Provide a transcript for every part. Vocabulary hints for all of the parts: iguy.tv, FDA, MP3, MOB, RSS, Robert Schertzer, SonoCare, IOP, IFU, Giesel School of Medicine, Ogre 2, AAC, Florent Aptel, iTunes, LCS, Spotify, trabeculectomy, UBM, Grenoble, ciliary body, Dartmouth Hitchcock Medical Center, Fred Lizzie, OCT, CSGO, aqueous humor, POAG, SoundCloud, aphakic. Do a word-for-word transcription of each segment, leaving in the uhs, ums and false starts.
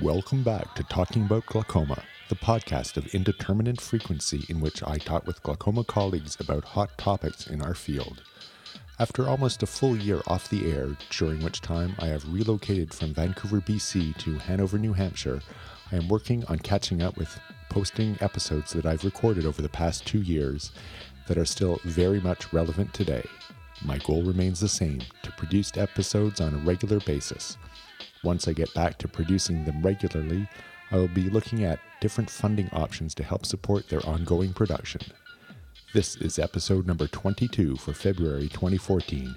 Welcome back to Talking About Glaucoma, the podcast of indeterminate frequency in which I talk with glaucoma colleagues about hot topics in our field. After almost a full year off the air, during which time I have relocated from Vancouver, B C to Hanover, New Hampshire, I am working on catching up with posting episodes that I've recorded over the past two years that are still very much relevant today. My goal remains the same, to produce episodes on a regular basis. Once I get back to producing them regularly, I will be looking at different funding options to help support their ongoing production. This is episode number twenty-two for February twenty fourteen.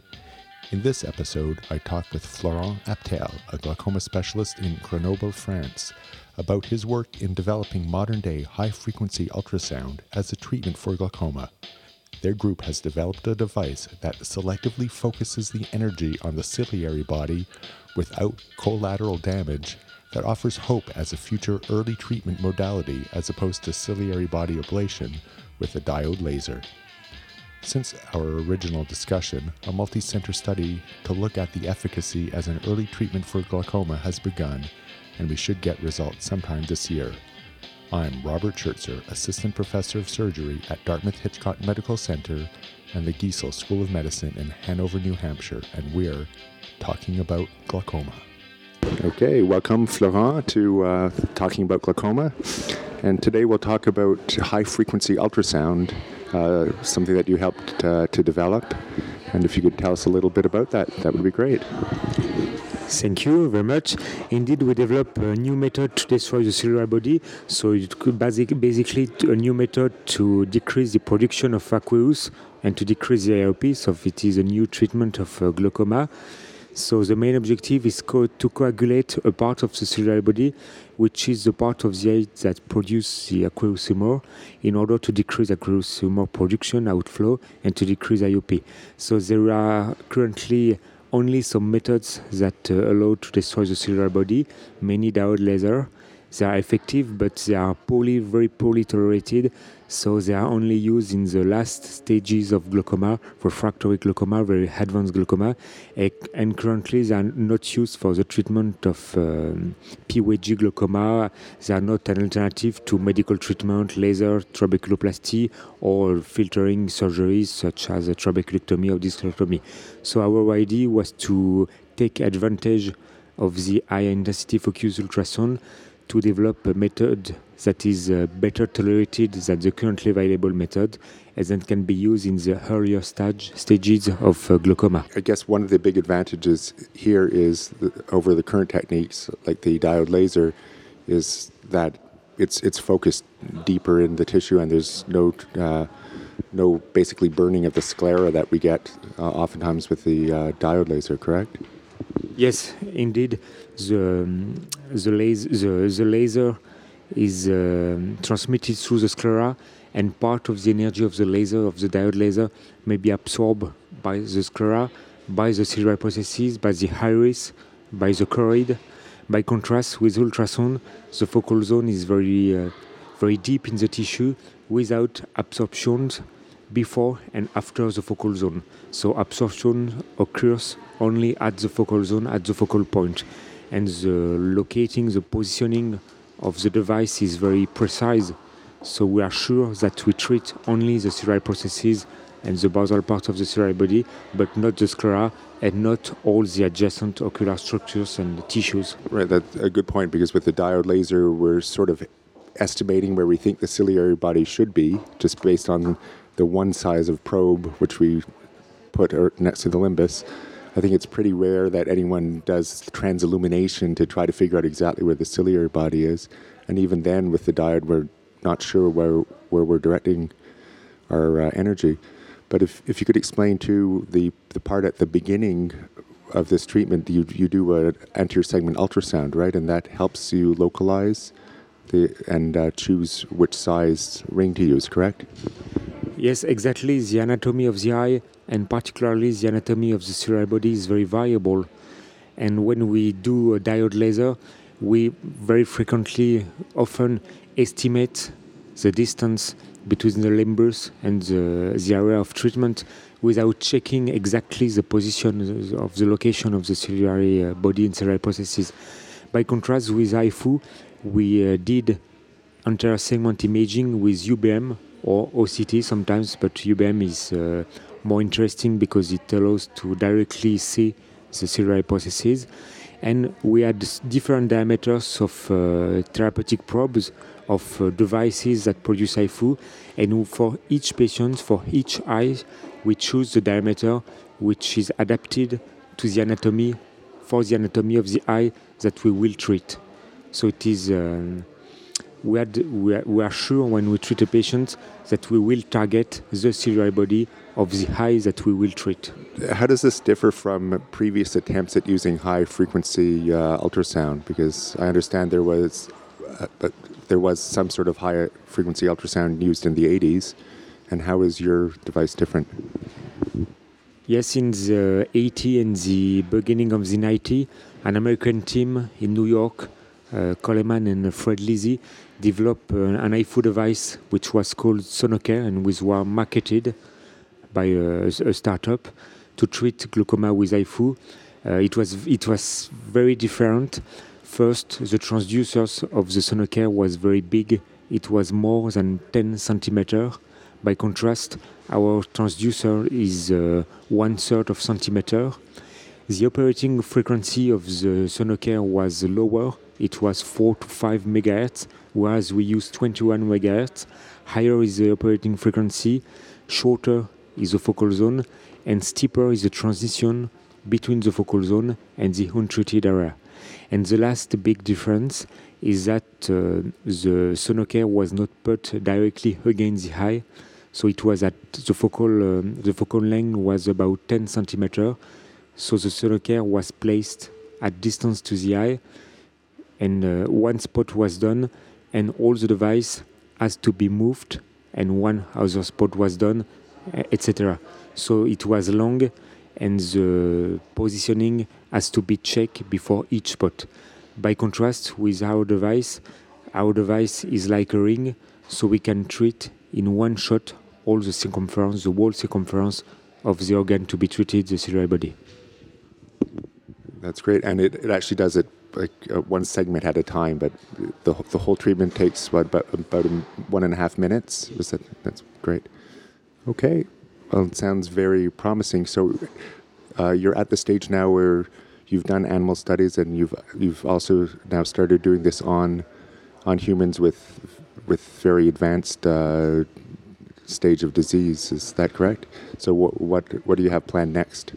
In this episode, I talked with Florent Aptel, a glaucoma specialist in Grenoble, France, about his work in developing modern-day high-frequency ultrasound as a treatment for glaucoma. Their group has developed a device that selectively focuses the energy on the ciliary body without collateral damage that offers hope as a future early treatment modality as opposed to ciliary body ablation with a diode laser. Since our original discussion, a multi-center study to look at the efficacy as an early treatment for glaucoma has begun, and we should get results sometime this year. I'm Robert Schertzer, Assistant Professor of Surgery at Dartmouth Hitchcock Medical Center and the Giesel School of Medicine in Hanover, New Hampshire, and we're talking about glaucoma. Okay, welcome Florent to uh, Talking About Glaucoma, and today we'll talk about high-frequency ultrasound, uh, something that you helped uh, to develop, and if you could tell us a little bit about that, that would be great. Thank you very much. Indeed, we developed a new method to destroy the cellular body. So it could basic, basically a new method to decrease the production of aqueous and to decrease the I O P. So it is a new treatment of uh, glaucoma. So the main objective is co- to coagulate a part of the cellular body, which is the part of the eye that produces the aqueous humor, in order to decrease aqueous humor production, outflow, and to decrease I O P. So there are currently only some methods that uh, allow to destroy the cellular body, many diode laser. They are effective, but they are poorly, very poorly tolerated, so they are only used in the last stages of glaucoma, refractory glaucoma, very advanced glaucoma, and currently they are not used for the treatment of um, P O A G glaucoma. They are not an alternative to medical treatment, laser, trabeculoplasty, or filtering surgeries such as a trabeculectomy or discolectomy. So our idea was to take advantage of the high-intensity focused ultrasound to develop a method that is uh, better tolerated than the currently available method, and that can be used in the earlier stage, stages of uh, glaucoma. I guess one of the big advantages here is that over the current techniques, like the diode laser, is that it's it's focused deeper in the tissue, and there's no uh, no basically burning of the sclera that we get uh, oftentimes with the uh, diode laser. Correct? Yes, indeed. The um, the, laser, the the laser is uh, transmitted through the sclera, and part of the energy of the laser, of the diode laser, may be absorbed by the sclera, by the ciliary processes, by the iris, by the choroid. By contrast, with ultrasound, the focal zone is very uh, very deep in the tissue, without absorptions before and after the focal zone. So absorption occurs only at the focal zone, at the focal point. And the locating, the positioning of the device is very precise. So we are sure that we treat only the ciliary processes and the basal part of the ciliary body, but not the sclera and not all the adjacent ocular structures and tissues. Right, that's a good point, because with the diode laser, we're sort of estimating where we think the ciliary body should be, just based on the one size of probe which we put next to the limbus. I think it's pretty rare that anyone does transillumination to try to figure out exactly where the ciliary body is. And even then, with the diode, we're not sure where where we're directing our uh, energy. But if, if you could explain, too, the, the part at the beginning of this treatment, you you do an anterior segment ultrasound, right? And that helps you localize the and uh, choose which size ring to use, correct? Yes, exactly. The anatomy of the eye, and particularly the anatomy of the ciliary body, is very variable. And when we do a diode laser, we very frequently, often estimate the distance between the limbus and the, the area of treatment without checking exactly the position of the location of the ciliary body and ciliary processes. By contrast with I F U, we uh, did anterior segment imaging with U B M or O C T sometimes, but U B M is uh, more interesting because it allows to directly see the cerebral hypothesis. And we had different diameters of uh, therapeutic probes of uh, devices that produce I F U, and for each patient, for each eye, we choose the diameter which is adapted to the anatomy, for the anatomy of the eye that we will treat. So it is, um, we, had, we, are, we are sure when we treat a patient that we will target the cerebral body of the high that we will treat. How does this differ from previous attempts at using high-frequency uh, ultrasound? Because I understand there was, uh, but there was some sort of high-frequency ultrasound used in the eighties, and how is your device different? Yes, in the eighties and the beginning of the nineties, an American team in New York, uh, Coleman and Fred Lizzie, developed uh, an I F U device which was called SonoCare and was marketed by a, a startup to treat glaucoma with I F U. Uh, it was it was very different. First, the transducers of the SonoCare was very big. It was more than ten centimeters. By contrast, our transducer is uh, one third of centimeter. The operating frequency of the SonoCare was lower. It was four to five megahertz, whereas we use twenty-one megahertz. Higher is the operating frequency, shorter is the focal zone, and steeper is the transition between the focal zone and the untreated area. And the last big difference is that uh, the SonoCare was not put directly against the eye, so it was at the focal, um, the focal length was about ten centimeters, so the SonoCare was placed at distance to the eye, and uh, one spot was done, and all the device has to be moved, and one other spot was done, et cetera. So it was long, and the positioning has to be checked before each spot. By contrast with our device, our device is like a ring, so we can treat in one shot all the circumference, the whole circumference of the organ to be treated, the cerebral body. That's great, and it, it actually does it like uh, one segment at a time, but the, the whole treatment takes what, about, about one and a half minutes? Was that, that's great. Okay. Well, it sounds very promising. So uh, you're at the stage now where you've done animal studies, and you've you've also now started doing this on on humans with with very advanced uh, stage of disease. Is that correct? So what what what do you have planned next?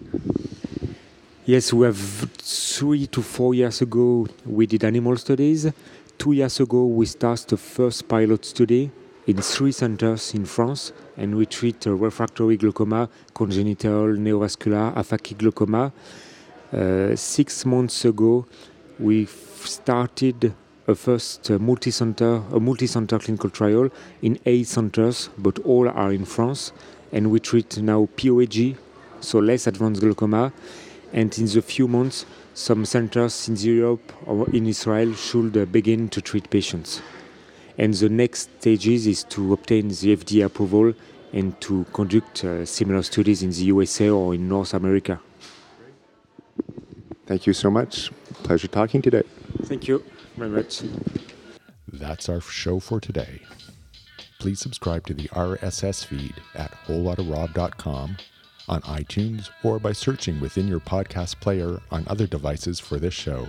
Yes, we have three to four years ago we did animal studies. Two years ago we started the first pilot study in three centers in France, and we treat uh, refractory glaucoma, congenital, neovascular, aphakic glaucoma. Uh, six months ago, we f- started a first uh, multi-center, a multi-center clinical trial in eight centers, but all are in France, and we treat now P O A G, so less advanced glaucoma, and in the few months, some centers in Europe or in Israel should uh, begin to treat patients. And the next stages is to obtain the F D A approval and to conduct uh, similar studies in the U S A or in North America. Thank you so much. Pleasure talking today. Thank you very much. That's our show for today. Please subscribe to the R S S feed at whole lot of rob dot com on iTunes or by searching within your podcast player on other devices for this show.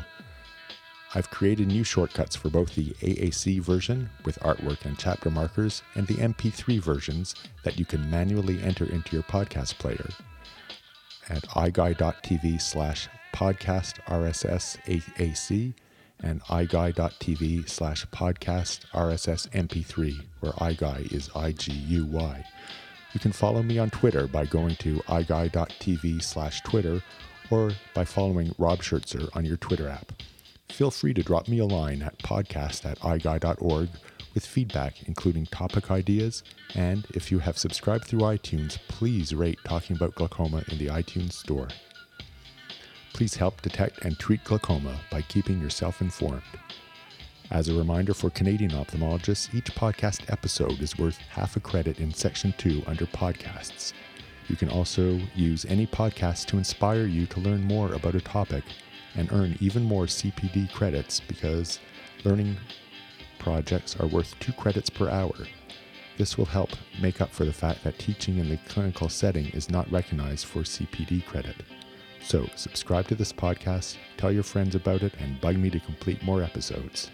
I've created new shortcuts for both the A A C version with artwork and chapter markers and the M P three versions that you can manually enter into your podcast player. At iguy.tv slash podcast RSS AAC and iguy.tv slash podcast RSS M P three, where iguy is I G U Y. You can follow me on Twitter by going to iguy.tv slash Twitter or by following Rob Schertzer on your Twitter app. Feel free to drop me a line at podcast at iguy dot org with feedback, including topic ideas. And if you have subscribed through iTunes, please rate Talking About Glaucoma in the iTunes store. Please help detect and treat glaucoma by keeping yourself informed. As a reminder for Canadian ophthalmologists, each podcast episode is worth half a credit in Section two under Podcasts. You can also use any podcast to inspire you to learn more about a topic and earn even more C P D credits because learning projects are worth two credits per hour. This will help make up for the fact that teaching in the clinical setting is not recognized for C P D credit. So subscribe to this podcast, tell your friends about it, and bug me to complete more episodes.